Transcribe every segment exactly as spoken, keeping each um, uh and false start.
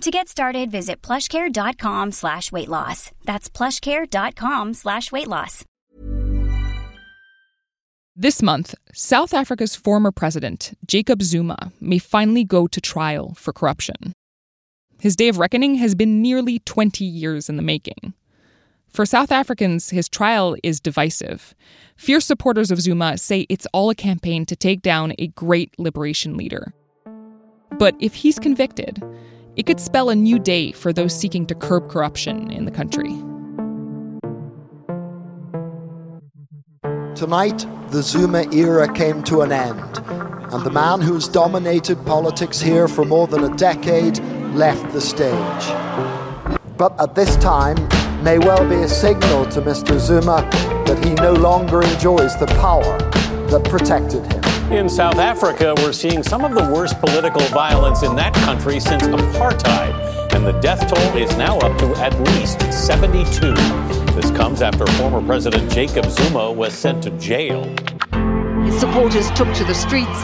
To get started, visit plushcare.com slash weight loss. That's plushcare.com slash weight loss. This month, South Africa's former president, Jacob Zuma, may finally go to trial for corruption. His day of reckoning has been nearly twenty years in the making. For South Africans, his trial is divisive. Fierce supporters of Zuma say it's all a campaign to take down a great liberation leader. But if he's convicted, it could spell a new day for those seeking to curb corruption in the country. Tonight, the Zuma era came to an end, and the man who's dominated politics here for more than a decade left the stage. But at this time, may well be a signal to Mister Zuma that he no longer enjoys the power that protected him. In South Africa, we're seeing some of the worst political violence in that country since apartheid, and the death toll is now up to at least seventy-two. This comes after former President Jacob Zuma was sent to jail. His supporters took to the streets,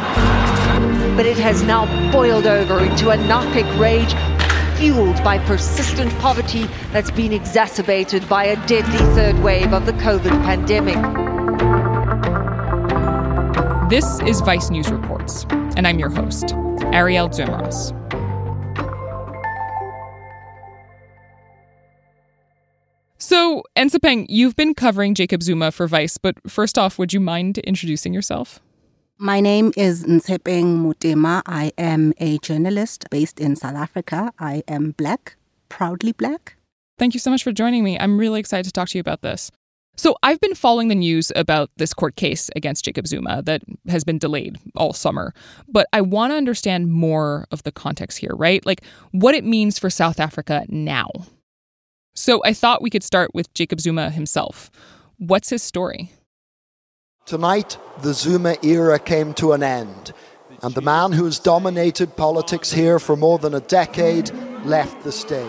but it has now boiled over into anarchic rage, fueled by persistent poverty that's been exacerbated by a deadly third wave of the COVID pandemic. This is Vice News Reports, and I'm your host, Ariel Zumras. So, Ntsepeng, you've been covering Jacob Zuma for Vice, but first off, would you mind introducing yourself? My name is Ntsepeng Motema. I am a journalist based in South Africa. I am Black, proudly Black. Thank you so much for joining me. I'm really excited to talk to you about this. So I've been following the news about this court case against Jacob Zuma that has been delayed all summer. But I want to understand more of the context here, right? Like what it means for South Africa now. So I thought we could start with Jacob Zuma himself. What's his story? Tonight, the Zuma era came to an end. And the man who's dominated politics here for more than a decade left the stage.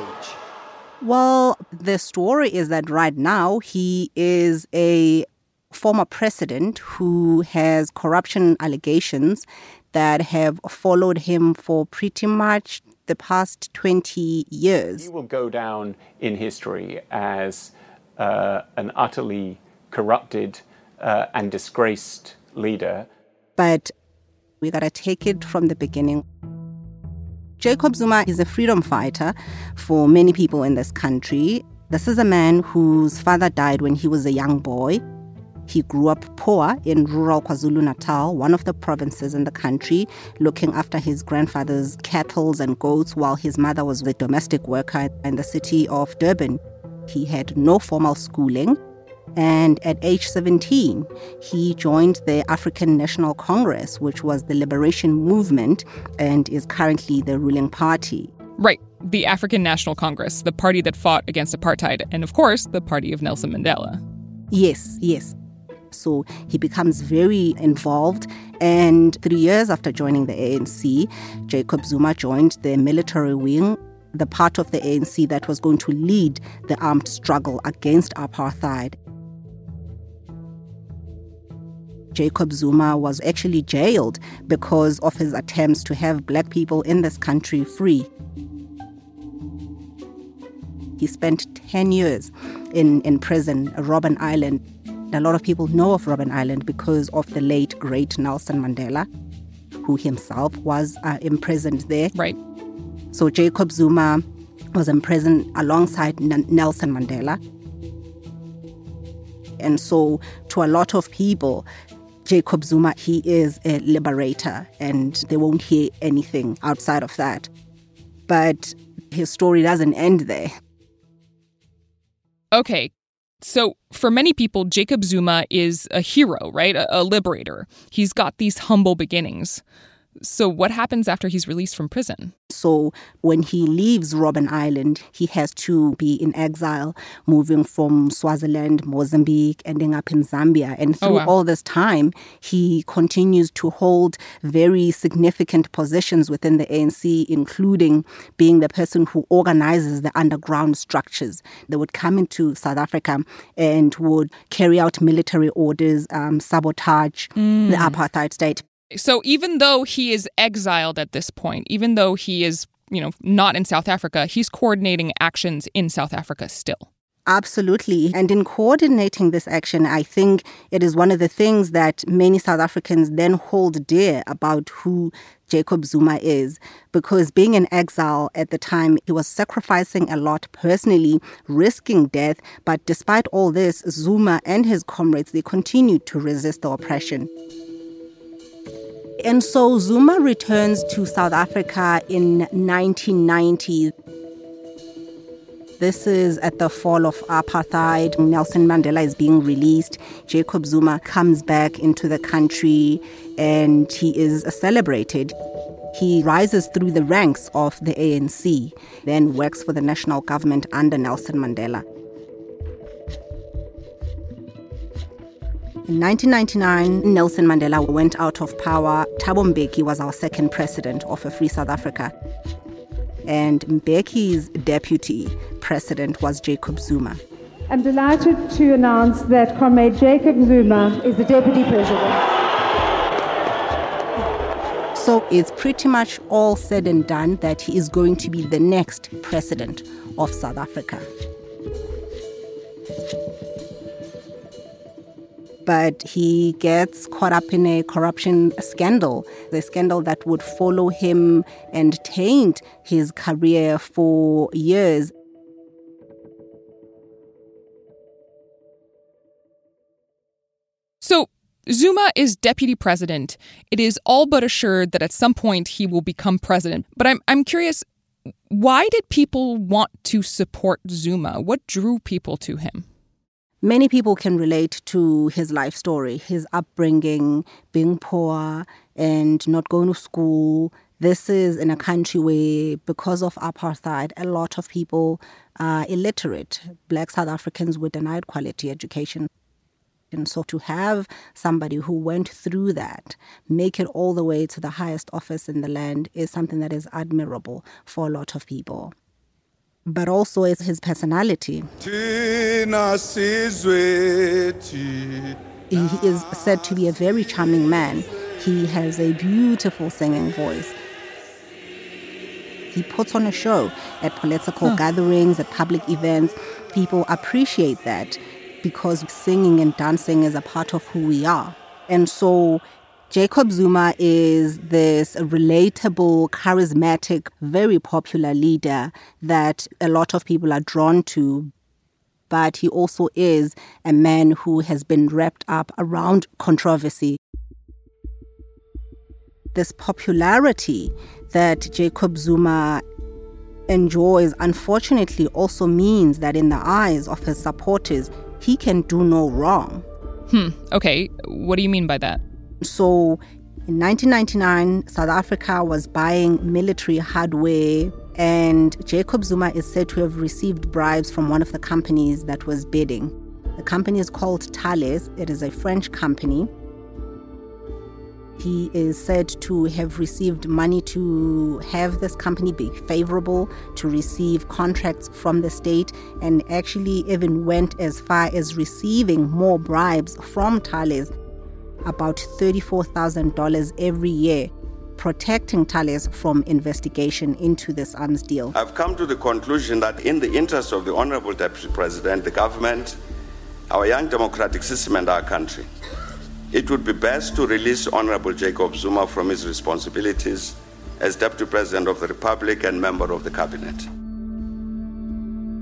Well, the story is that right now he is a former president who has corruption allegations that have followed him for pretty much the past twenty years. He will go down in history as uh, an utterly corrupted uh, and disgraced leader. But we got to take it from the beginning. Jacob Zuma is a freedom fighter for many people in this country. This is a man whose father died when he was a young boy. He grew up poor in rural KwaZulu-Natal, one of the provinces in the country, looking after his grandfather's cattle and goats while his mother was a domestic worker in the city of Durban. He had no formal schooling. And at age seventeen, he joined the African National Congress, which was the liberation movement and is currently the ruling party. Right, the African National Congress, the party that fought against apartheid, and of course, the party of Nelson Mandela. Yes, yes. So he becomes very involved. And three years after joining the A N C, Jacob Zuma joined the military wing, the part of the A N C that was going to lead the armed struggle against apartheid. Jacob Zuma was actually jailed because of his attempts to have black people in this country free. He spent ten years in, in prison, Robben Island. A lot of people know of Robben Island because of the late, great Nelson Mandela, who himself was uh, imprisoned there. Right. So Jacob Zuma was imprisoned alongside N- Nelson Mandela. And so to a lot of people, Jacob Zuma, he is a liberator, and they won't hear anything outside of that. But his story doesn't end there. Okay, so for many people, Jacob Zuma is a hero, right? A, a liberator. He's got these humble beginnings. So what happens after he's released from prison? So when he leaves Robben Island, he has to be in exile, moving from Swaziland, Mozambique, ending up in Zambia. And through oh, wow. all this time, he continues to hold very significant positions within the A N C, including being the person who organizes the underground structures that would come into South Africa and would carry out military orders, um, sabotage mm. the apartheid state. So even though he is exiled at this point, even though he is, you know, not in South Africa, he's coordinating actions in South Africa still. Absolutely. And in coordinating this action, I think it is one of the things that many South Africans then hold dear about who Jacob Zuma is, because being in exile at the time, he was sacrificing a lot personally, risking death. But despite all this, Zuma and his comrades, they continued to resist the oppression. And so Zuma returns to South Africa in nineteen ninety. This is at the fall of apartheid. Nelson Mandela is being released. Jacob Zuma comes back into the country and he is celebrated. He rises through the ranks of the A N C, then works for the national government under Nelson Mandela. In nineteen ninety-nine, Nelson Mandela went out of power. Thabo Mbeki was our second president of a free South Africa. And Mbeki's deputy president was Jacob Zuma. I'm delighted to announce that Comrade Jacob Zuma is the deputy president. So it's pretty much all said and done that he is going to be the next president of South Africa. But he gets caught up in a corruption scandal, the scandal that would follow him and taint his career for years. So Zuma is deputy president. It is all but assured that at some point he will become president. But I'm I'm curious, why did people want to support Zuma? What drew people to him? Many people can relate to his life story, his upbringing, being poor and not going to school. This is in a country where, because of apartheid, a lot of people are illiterate. Black South Africans were denied quality education. And so to have somebody who went through that, make it all the way to the highest office in the land, is something that is admirable for a lot of people. But also is his personality. He is said to be a very charming man. He has a beautiful singing voice. He puts on a show at political huh. gatherings, at public events. People appreciate that because singing and dancing is a part of who we are. And so Jacob Zuma is this relatable, charismatic, very popular leader that a lot of people are drawn to. But he also is a man who has been wrapped up around controversy. This popularity that Jacob Zuma enjoys, unfortunately, also means that in the eyes of his supporters, he can do no wrong. Hmm. Okay. What do you mean by that? So in nineteen ninety-nine, South Africa was buying military hardware, and Jacob Zuma is said to have received bribes from one of the companies that was bidding. The company is called Thales. It is a French company. He is said to have received money to have this company be favorable, to receive contracts from the state, and actually even went as far as receiving more bribes from Thales, about thirty-four thousand dollars every year, protecting Thales from investigation into this arms deal. I've come to the conclusion that in the interest of the Honorable Deputy President, the government, our young democratic system and our country, it would be best to release Honorable Jacob Zuma from his responsibilities as Deputy President of the Republic and member of the Cabinet.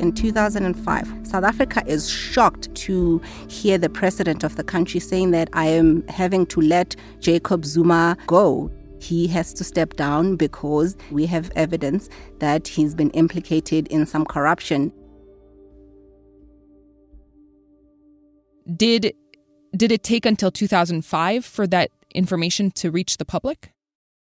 In two thousand five, South Africa is shocked to hear the president of the country saying that I am having to let Jacob Zuma go. He has to step down because we have evidence that he's been implicated in some corruption. Did, did it take until two thousand five for that information to reach the public?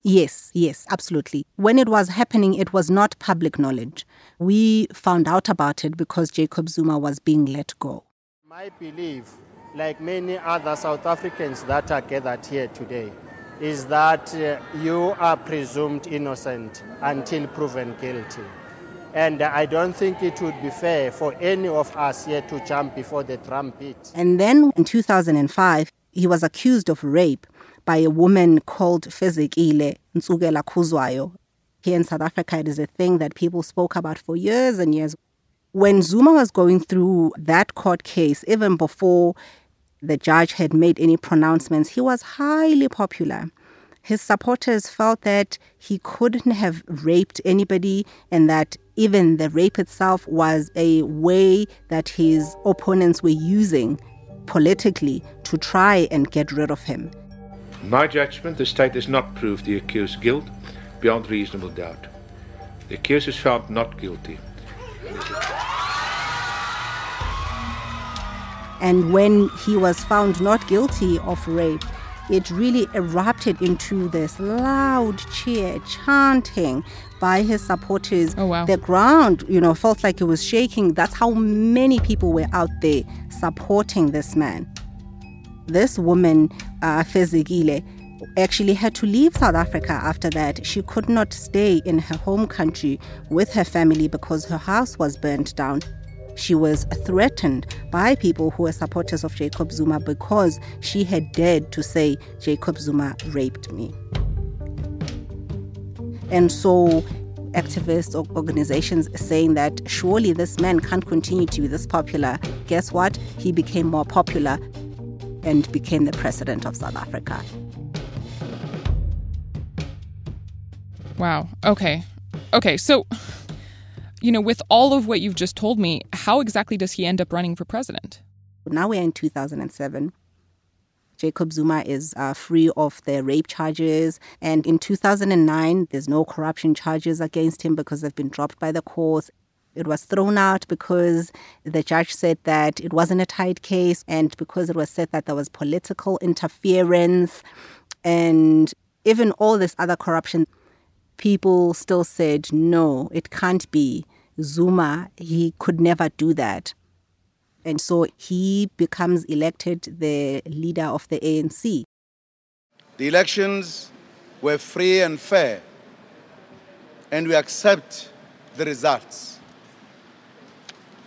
Yes, yes, absolutely. When it was happening, it was not public knowledge. We found out about it because Jacob Zuma was being let go. My belief, like many other South Africans that are gathered here today, is that uh, you are presumed innocent until proven guilty. And I don't think it would be fair for any of us here to jump before the trumpet. And then in two thousand five, he was accused of rape by a woman called Fezekile Ntsukela Kuzwayo. Here in South Africa, it is a thing that people spoke about for years and years. When Zuma was going through that court case, even before the judge had made any pronouncements, he was highly popular. His supporters felt that he couldn't have raped anybody and that even the rape itself was a way that his opponents were using politically to try and get rid of him. In my judgment, the state has not proved the accused's guilt beyond reasonable doubt. The accused is found not guilty. And when he was found not guilty of rape, it really erupted into this loud cheer, chanting by his supporters. Oh, wow. The ground, you know, felt like it was shaking. That's how many people were out there supporting this man. This woman, uh, Fezekile, actually had to leave South Africa after that. She could not stay in her home country with her family because her house was burnt down. She was threatened by people who were supporters of Jacob Zuma because she had dared to say, Jacob Zuma raped me. And so activists or organizations saying that surely this man can't continue to be this popular. Guess what? He became more popular and became the president of South Africa. Wow. Okay. Okay. So, you know, with all of what you've just told me, how exactly does he end up running for president? Now we're in two thousand seven. Jacob Zuma is uh, free of the rape charges. And in two thousand nine, there's no corruption charges against him because they've been dropped by the courts. It was thrown out because the judge said that it wasn't a tight case and because it was said that there was political interference and even all this other corruption. People still said, no, it can't be. Zuma, he could never do that. And so he becomes elected the leader of the A N C. The elections were free and fair, and we accept the results.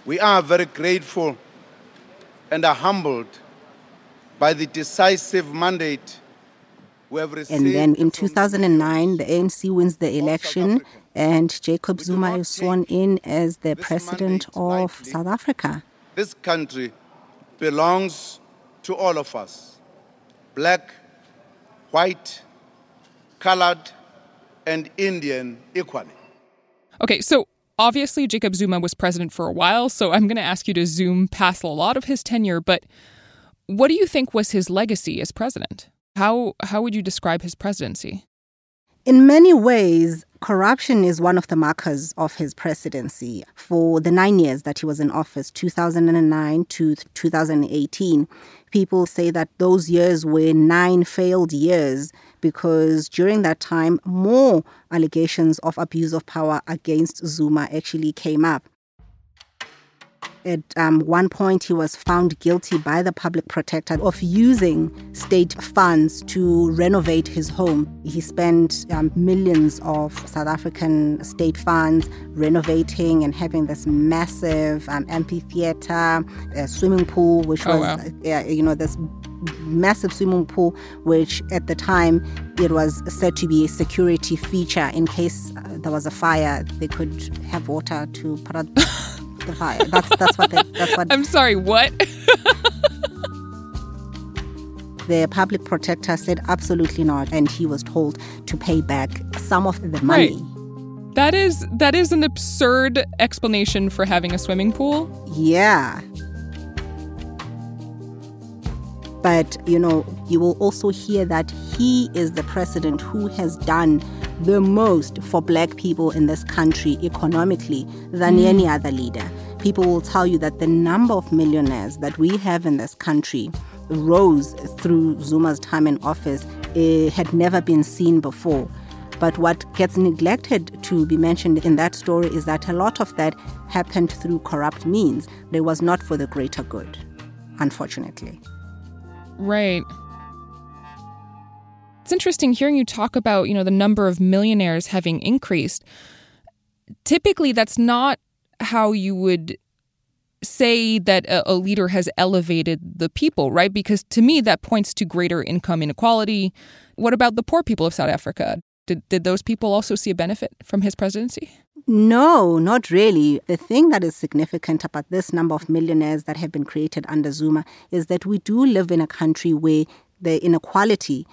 We are very grateful and are humbled by the decisive mandate. And then in two thousand nine, the A N C wins the election and Jacob Zuma is sworn in as the president of South Africa. This country belongs to all of us, black, white, colored, and Indian equally. Okay, so obviously Jacob Zuma was president for a while, so I'm going to ask you to zoom past a lot of his tenure, but what do you think was his legacy as president? How how would you describe his presidency? In many ways, corruption is one of the markers of his presidency. For the nine years that he was in office, two thousand nine to two thousand eighteen, people say that those years were nine failed years because during that time, more allegations of abuse of power against Zuma actually came up. At um, one point, he was found guilty by the public protector of using state funds to renovate his home. He spent um, millions of South African state funds renovating and having this massive um, amphitheater, a swimming pool, which oh, was, wow. uh, you know, this massive swimming pool, which at the time, it was said to be a security feature in case uh, there was a fire, they could have water to put out. The fire. That's that's what. They, that's what. I'm sorry. What? The public protector said absolutely not, and he was told to pay back some of the money. Right. That is that is an absurd explanation for having a swimming pool. Yeah. But you know, you will also hear that he is the president who has done the most for black people in this country economically than mm. any other leader. People will tell you that the number of millionaires that we have in this country rose through Zuma's time in office. It had never been seen before. But what gets neglected to be mentioned in that story is that a lot of that happened through corrupt means. It was not for the greater good, unfortunately. Right. It's interesting hearing you talk about, you know, the number of millionaires having increased. Typically, that's not how you would say that a leader has elevated the people, right? Because to me, that points to greater income inequality. What about the poor people of South Africa? Did, did those people also see a benefit from his presidency? No, not really. The thing that is significant about this number of millionaires that have been created under Zuma is that we do live in a country where the inequality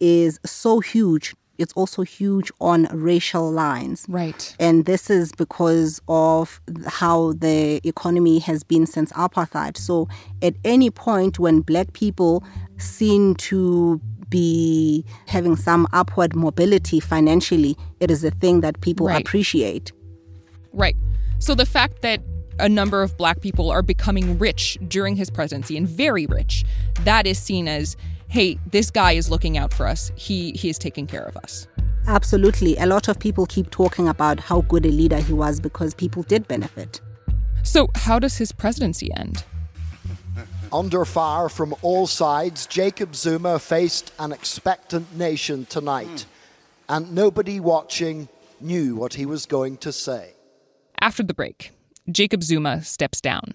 is so huge. It's also huge on racial lines. Right. And this is because of how the economy has been since apartheid. So at any point when black people seem to be having some upward mobility financially, it is a thing that people right. appreciate. Right. So the fact that a number of black people are becoming rich during his presidency and very rich, that is seen as, hey, this guy is looking out for us. He he is taking care of us. Absolutely. A lot of people keep talking about how good a leader he was because people did benefit. So how does his presidency end? Under fire from all sides, Jacob Zuma faced an expectant nation tonight. Mm. And nobody watching knew what he was going to say. After the break, Jacob Zuma steps down.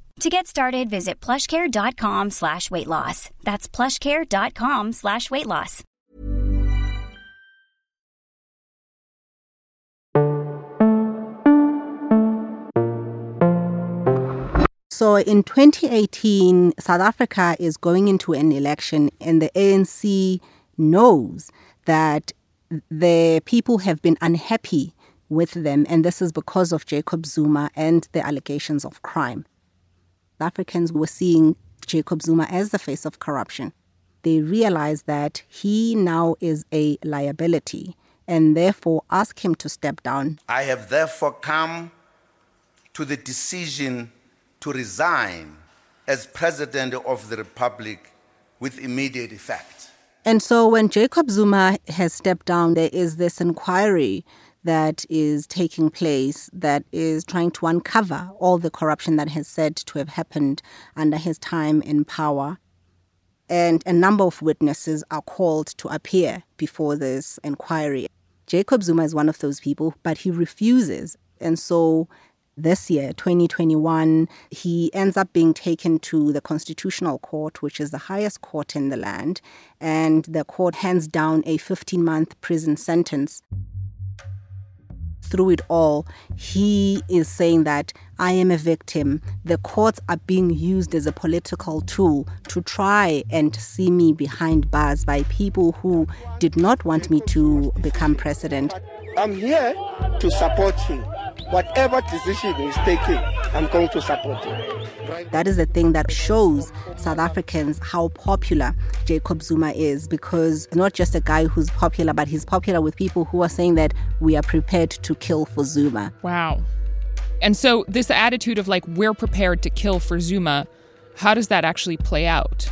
To get started, visit plushcare.com slash weight loss. That's plushcare.com slash weight loss. So in twenty eighteen, South Africa is going into an election, and the A N C knows that the people have been unhappy with them, and this is because of Jacob Zuma and the allegations of crime. Africans were seeing Jacob Zuma as the face of corruption. They realized that he now is a liability and therefore asked him to step down. I have therefore come to the decision to resign as President of the Republic with immediate effect. And so when Jacob Zuma has stepped down, there is this inquiry that is taking place that is trying to uncover all the corruption that has said to have happened under his time in power. And a number of witnesses are called to appear before this inquiry. Jacob Zuma is one of those people, but he refuses. And so this year, twenty twenty-one, he ends up being taken to the Constitutional Court, which is the highest court in the land. And the court hands down a fifteen-month prison sentence. Through it all, he is saying that I am a victim. The courts are being used as a political tool to try and see me behind bars by people who did not want me to become president. I'm here to support him. Whatever decision he's taking, I'm going to support him. That is the thing that shows South Africans how popular Jacob Zuma is, because not just a guy who's popular, but he's popular with people who are saying that we are prepared to kill for Zuma. Wow. And so this attitude of like, we're prepared to kill for Zuma, how does that actually play out?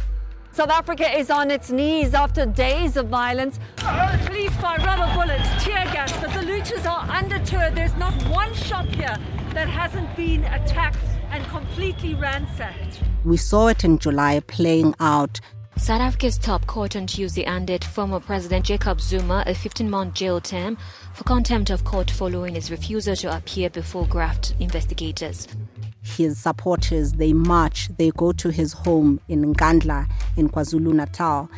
South Africa is on its knees after days of violence. Oh, police by rubber bullets, tear gas, but the looters are undeterred. There's not one shop here that hasn't been attacked and completely ransacked. We saw it in July playing out. South Africa's top court on Tuesday ended former President Jacob Zuma a fifteen-month jail term for contempt of court following his refusal to appear before graft investigators. His supporters, they march, they go to his home in Ngandla in KwaZulu-Natal,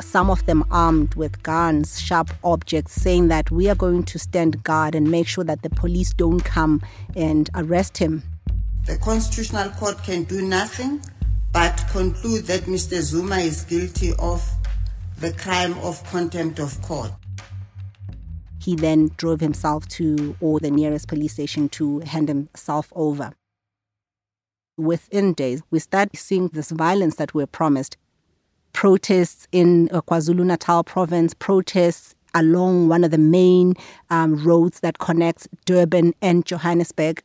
some of them armed with guns, sharp objects, saying that we are going to stand guard and make sure that the police don't come and arrest him. The Constitutional Court can do nothing but conclude that Mister Zuma is guilty of the crime of contempt of court. He then drove himself to or the nearest police station to hand himself over. Within days, we start seeing this violence that we're promised. Protests in KwaZulu-Natal province, protests along one of the main um, roads that connects Durban and Johannesburg.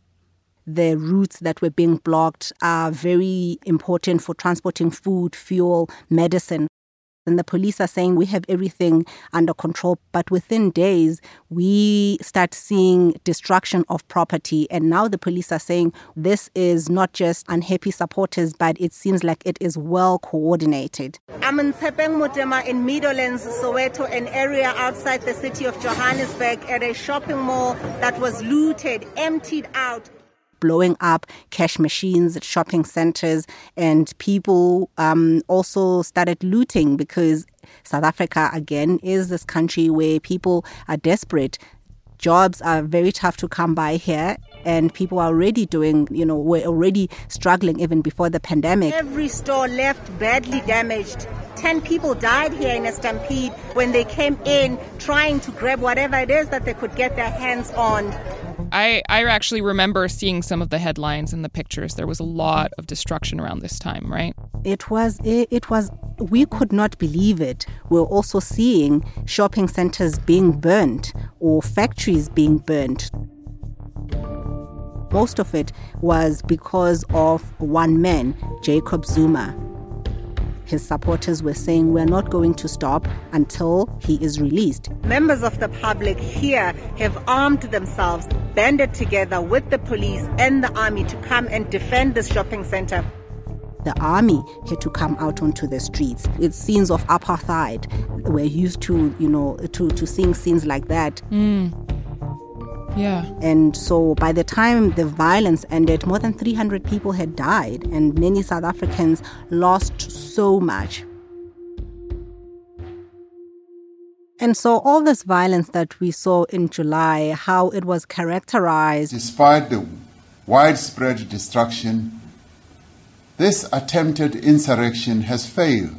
The routes that were being blocked are very important for transporting food, fuel, medicine. And the police are saying we have everything under control. But within days, we start seeing destruction of property. And now the police are saying this is not just unhappy supporters, but it seems like it is well coordinated. I'm Ntsepeng Motema in Midlands, Soweto, an area outside the city of Johannesburg at a shopping mall that was looted, emptied out. Blowing up cash machines at shopping centers, and people um, also started looting because South Africa, again, is this country where people are desperate. Jobs are very tough to come by here, and people are already doing, you know, we're already struggling even before the pandemic. Every store left badly damaged. Ten people died here in a stampede when they came in trying to grab whatever it is that they could get their hands on. I, I actually remember seeing some of the headlines and the pictures. There was a lot of destruction around this time, right? It was, it, it was, we could not believe it. We're also seeing shopping centers being burnt or factories being burnt. Most of it was because of one man, Jacob Zuma. His supporters were saying, we're not going to stop until he is released. Members of the public here have armed themselves, banded together with the police and the army to come and defend this shopping center. The army had to come out onto the streets. It's scenes of apartheid. We're used to, you know, to, to seeing scenes like that. Mm. Yeah. And so by the time the violence ended, more than three hundred people had died, and many South Africans lost so much. And so all this violence that we saw in July, how it was characterized. Despite the widespread destruction, this attempted insurrection has failed.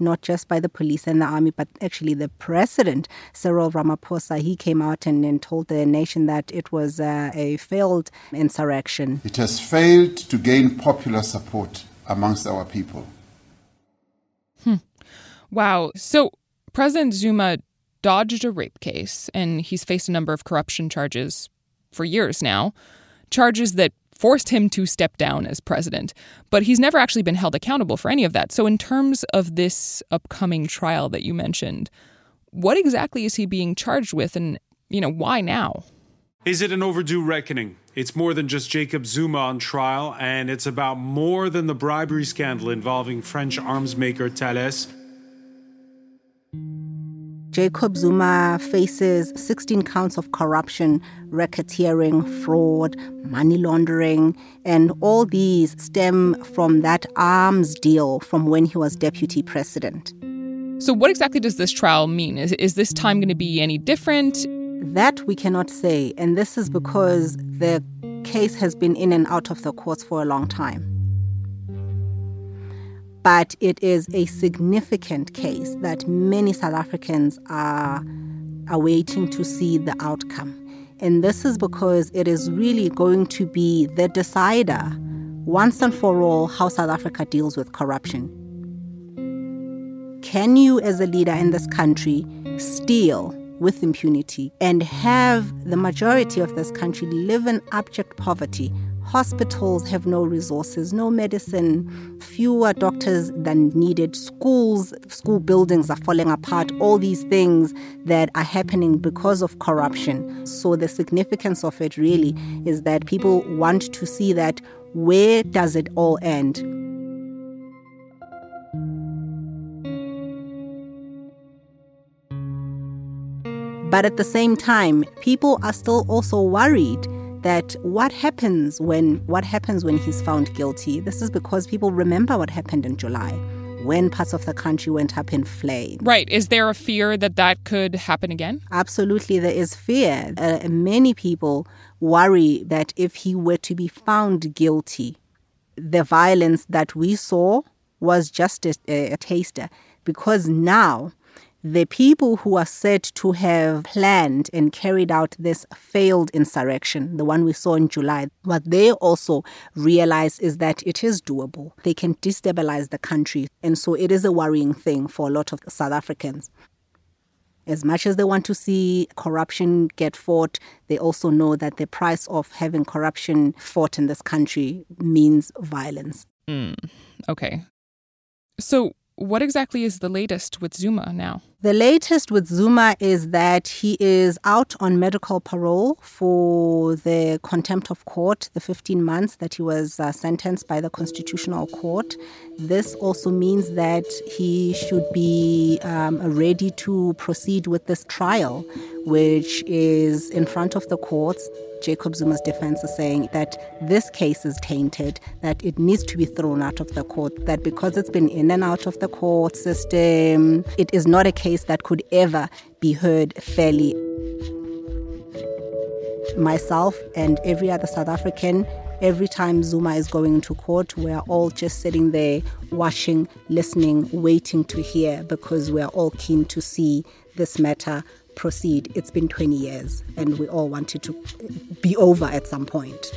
Not just by the police and the army, but actually the president, Cyril Ramaphosa, he came out and, and told the nation that it was uh, a failed insurrection. It has failed to gain popular support amongst our people. Hmm. Wow. So President Zuma dodged a rape case, and he's faced a number of corruption charges for years now, charges that forced him to step down as president. But he's never actually been held accountable for any of that. So in terms of this upcoming trial that you mentioned, what exactly is he being charged with, and, you know, why now? Is it an overdue reckoning? It's more than just Jacob Zuma on trial, and it's about more than the bribery scandal involving French arms maker Thales. Jacob Zuma faces sixteen counts of corruption, racketeering, fraud, money laundering, and all these stem from that arms deal from when he was deputy president. So what exactly does this trial mean? Is, is this time going to be any different? That we cannot say, and this is because the case has been in and out of the courts for a long time. But it is a significant case that many South Africans are, are waiting to see the outcome. And this is because it is really going to be the decider, once and for all, how South Africa deals with corruption. Can you, as a leader in this country, steal with impunity and have the majority of this country live in abject poverty? Hospitals have no resources, no medicine, fewer doctors than needed, schools, school buildings are falling apart, all these things that are happening because of corruption. So the significance of it really is that people want to see that where does it all end? But at the same time, people are still also worried that what happens when what happens when he's found guilty. This is because people remember what happened in July when parts of the country went up in flames. Right. Is there a fear that that could happen again? Absolutely, there is fear. Uh, many people worry that if he were to be found guilty, the violence that we saw was just a, a taster, because now the people who are said to have planned and carried out this failed insurrection, the one we saw in July, what they also realize is that it is doable. They can destabilize the country. And so it is a worrying thing for a lot of South Africans. As much as they want to see corruption get fought, they also know that the price of having corruption fought in this country means violence. Mm, okay. So what exactly is the latest with Zuma now? The latest with Zuma is that he is out on medical parole for the contempt of court, the fifteen months that he was uh, sentenced by the Constitutional Court. This also means that he should be um, ready to proceed with this trial, which is in front of the courts. Jacob Zuma's defense is saying that this case is tainted, that it needs to be thrown out of the court, that because it's been in and out of the court system, it is not a case that could ever be heard fairly. Myself and every other South African, every time Zuma is going to court, we are all just sitting there watching, listening, waiting to hear, because we are all keen to see this matter proceed. It's been twenty years and we all want it to be over at some point.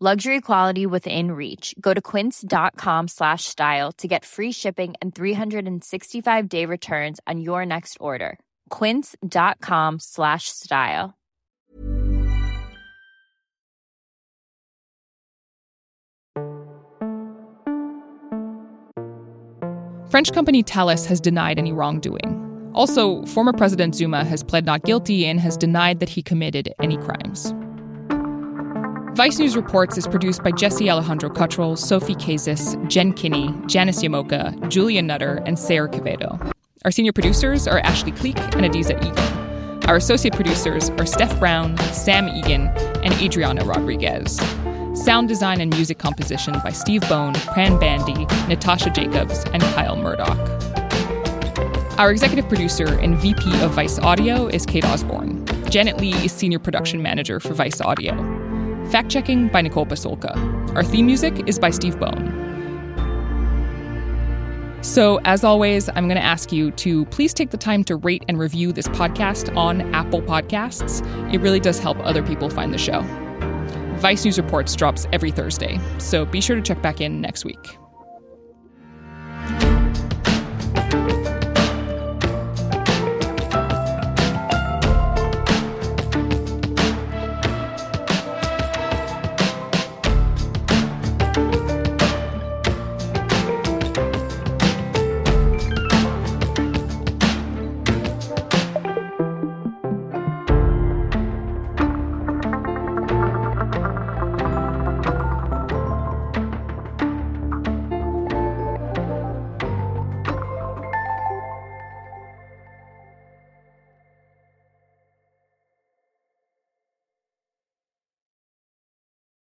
Luxury quality within reach. Go to quince.com slash style to get free shipping and three hundred sixty-five day returns on your next order. Quince.com slash style. French company Thales has denied any wrongdoing. Also, former President Zuma has pled not guilty and has denied that he committed any crimes. Vice News Reports is produced by Jesse Alejandro Cuttrell, Sophie Kazis, Jen Kinney, Janice Yamoka, Julian Nutter, and Sarah Quevedo. Our senior producers are Ashley Kleek and Adiza Egan. Our associate producers are Steph Brown, Sam Egan, and Adriana Rodriguez. Sound design and music composition by Steve Bone, Pran Bandy, Natasha Jacobs, and Kyle Murdoch. Our executive producer and V P of Vice Audio is Kate Osborne. Janet Lee is senior production manager for Vice Audio. Fact-checking by Nicole Pasolka. Our theme music is by Steve Bone. So, as always, I'm going to ask you to please take the time to rate and review this podcast on Apple Podcasts. It really does help other people find the show. Vice News Reports drops every Thursday, so be sure to check back in next week.